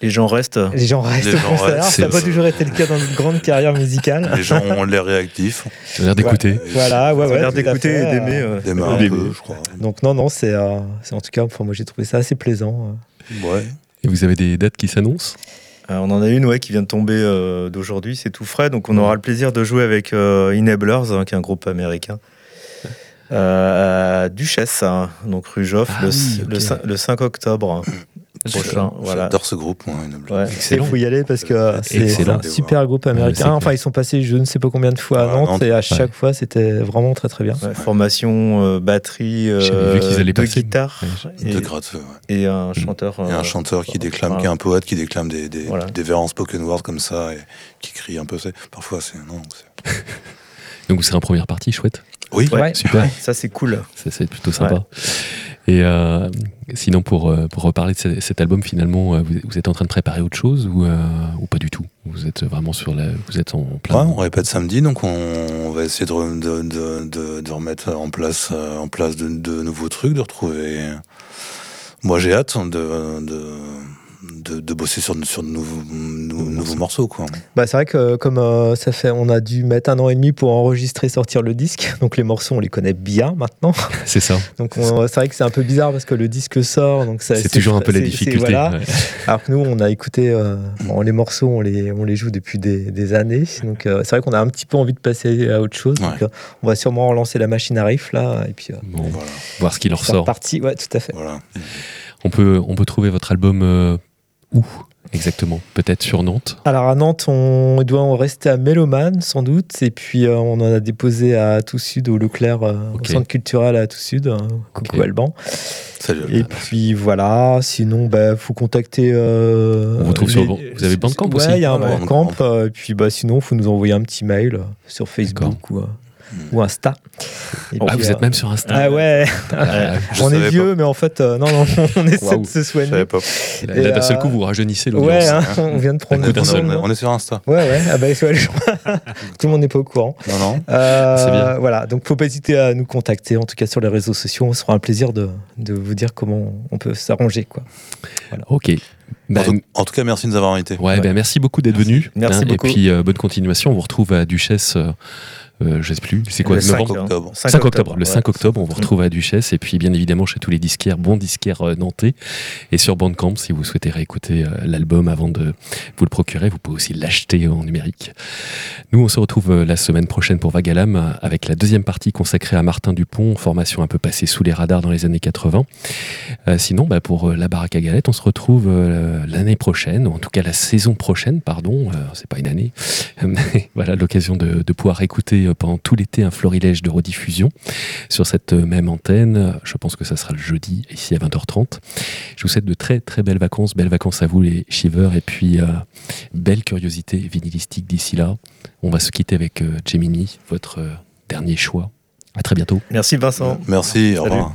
Les gens restent au concert. Ça n'a pas toujours été le cas dans notre grande carrière musicale. Les gens ont l'air réactifs. Ils ont l'air d'écouter. Voilà, ils ont l'air d'écouter et d'aimer. D'aimer, je crois. Donc non, c'est en tout cas, moi j'ai trouvé ça assez plaisant. Ouais. Et vous avez des dates qui s'annoncent? On en a une qui vient de tomber d'aujourd'hui, c'est tout frais. Donc on aura le plaisir de jouer avec Ineblers, qui est un groupe américain. À Duchess, donc rue Joffre, le 5 octobre. Prochain, j'adore ce groupe, moi. Il faut y aller parce que c'est un super groupe américain. Enfin, ils sont passés je ne sais pas combien de fois à Nantes et à chaque fois c'était vraiment très très bien. Ouais, formation, batterie, deux guitares, deux gratteurs et un chanteur. Il y a un chanteur qui déclame, qui est un poète, qui déclame des vers en spoken word comme ça et qui crie un peu. Parfois, c'est non. Donc c'est en première partie, chouette. Oui, super. Ça c'est cool. Ça c'est plutôt sympa. Ouais. Et sinon, pour reparler de cet album, finalement, vous êtes en train de préparer autre chose ou pas du tout? Vous êtes vraiment vous êtes en plein. Ouais, on répète samedi, donc on va essayer de remettre en place de nouveaux trucs, de retrouver. Moi, j'ai hâte de bosser sur de nouveaux morceaux quoi. Bah c'est vrai que comme on a dû mettre 1 an et demi pour enregistrer, sortir le disque, donc les morceaux on les connaît bien maintenant. C'est ça. Donc c'est vrai que c'est un peu bizarre parce que le disque sort, donc ça, c'est toujours un peu la difficulté. Alors que nous on a écouté les morceaux, on les joue depuis des années, donc c'est vrai qu'on a un petit peu envie de passer à autre chose. Donc on va sûrement relancer la machine à riff là et puis voir ce qu'il en ressort. Parti, ouais, tout à fait. Voilà. On peut trouver votre album où exactement? Peut-être sur Nantes? Alors à Nantes, on doit rester à Mélomane sans doute, et puis on en a déposé à Tout Sud, au Leclerc, au centre culturel à Tout Sud, coucou Alban. Salut, et puis voilà, sinon faut contacter... on vous trouve vous avez Bandcamp aussi? Ouais, il y a un Bandcamp, et puis sinon faut nous envoyer un petit mail sur Facebook ou... ou Insta. Et puis, vous êtes même sur Insta. Ah ouais. On est vieux, mais en fait, non, on essaie de se soigner. Je savais pas. Là, d'un seul coup, vous rajeunissez l'audience. Ouais, on vient de prendre le temps. On est sur Insta. Ouais, ouais. Ah bah, tout le monde n'est pas au courant. Non. C'est bien. Voilà. Donc, faut pas hésiter à nous contacter. En tout cas, sur les réseaux sociaux, ce sera un plaisir de vous dire comment on peut s'arranger, quoi. Voilà. Ok. En tout cas, merci de nous avoir invités. Ouais. Merci beaucoup d'être venu. Merci beaucoup. Et puis, bonne continuation. On vous retrouve à Duchesse. Je sais plus, c'est quoi, le 5 octobre. 5 octobre. Le 5 octobre, on vous retrouve à Duchesse et puis bien évidemment chez tous les disquaires, bons disquaires nantais et sur Bandcamp si vous souhaitez réécouter l'album avant de vous le procurer, vous pouvez aussi l'acheter en numérique. Nous, on se retrouve la semaine prochaine pour Vagalam avec la deuxième partie consacrée à Martin Dupont, formation un peu passée sous les radars dans les années 80. Sinon, pour La Baraque à Galettes, on se retrouve l'année prochaine, en tout cas la saison prochaine, pardon, c'est pas une année, mais voilà l'occasion de pouvoir écouter pendant tout l'été un florilège de rediffusion sur cette même antenne. Je pense que ça sera le jeudi ici à 20h30. Je vous souhaite de très très belles vacances à vous les Cheever et puis belle curiosité vinylistique d'ici là. On va se quitter avec Gemini, votre dernier choix. À très bientôt. Merci Vincent. Merci, au revoir.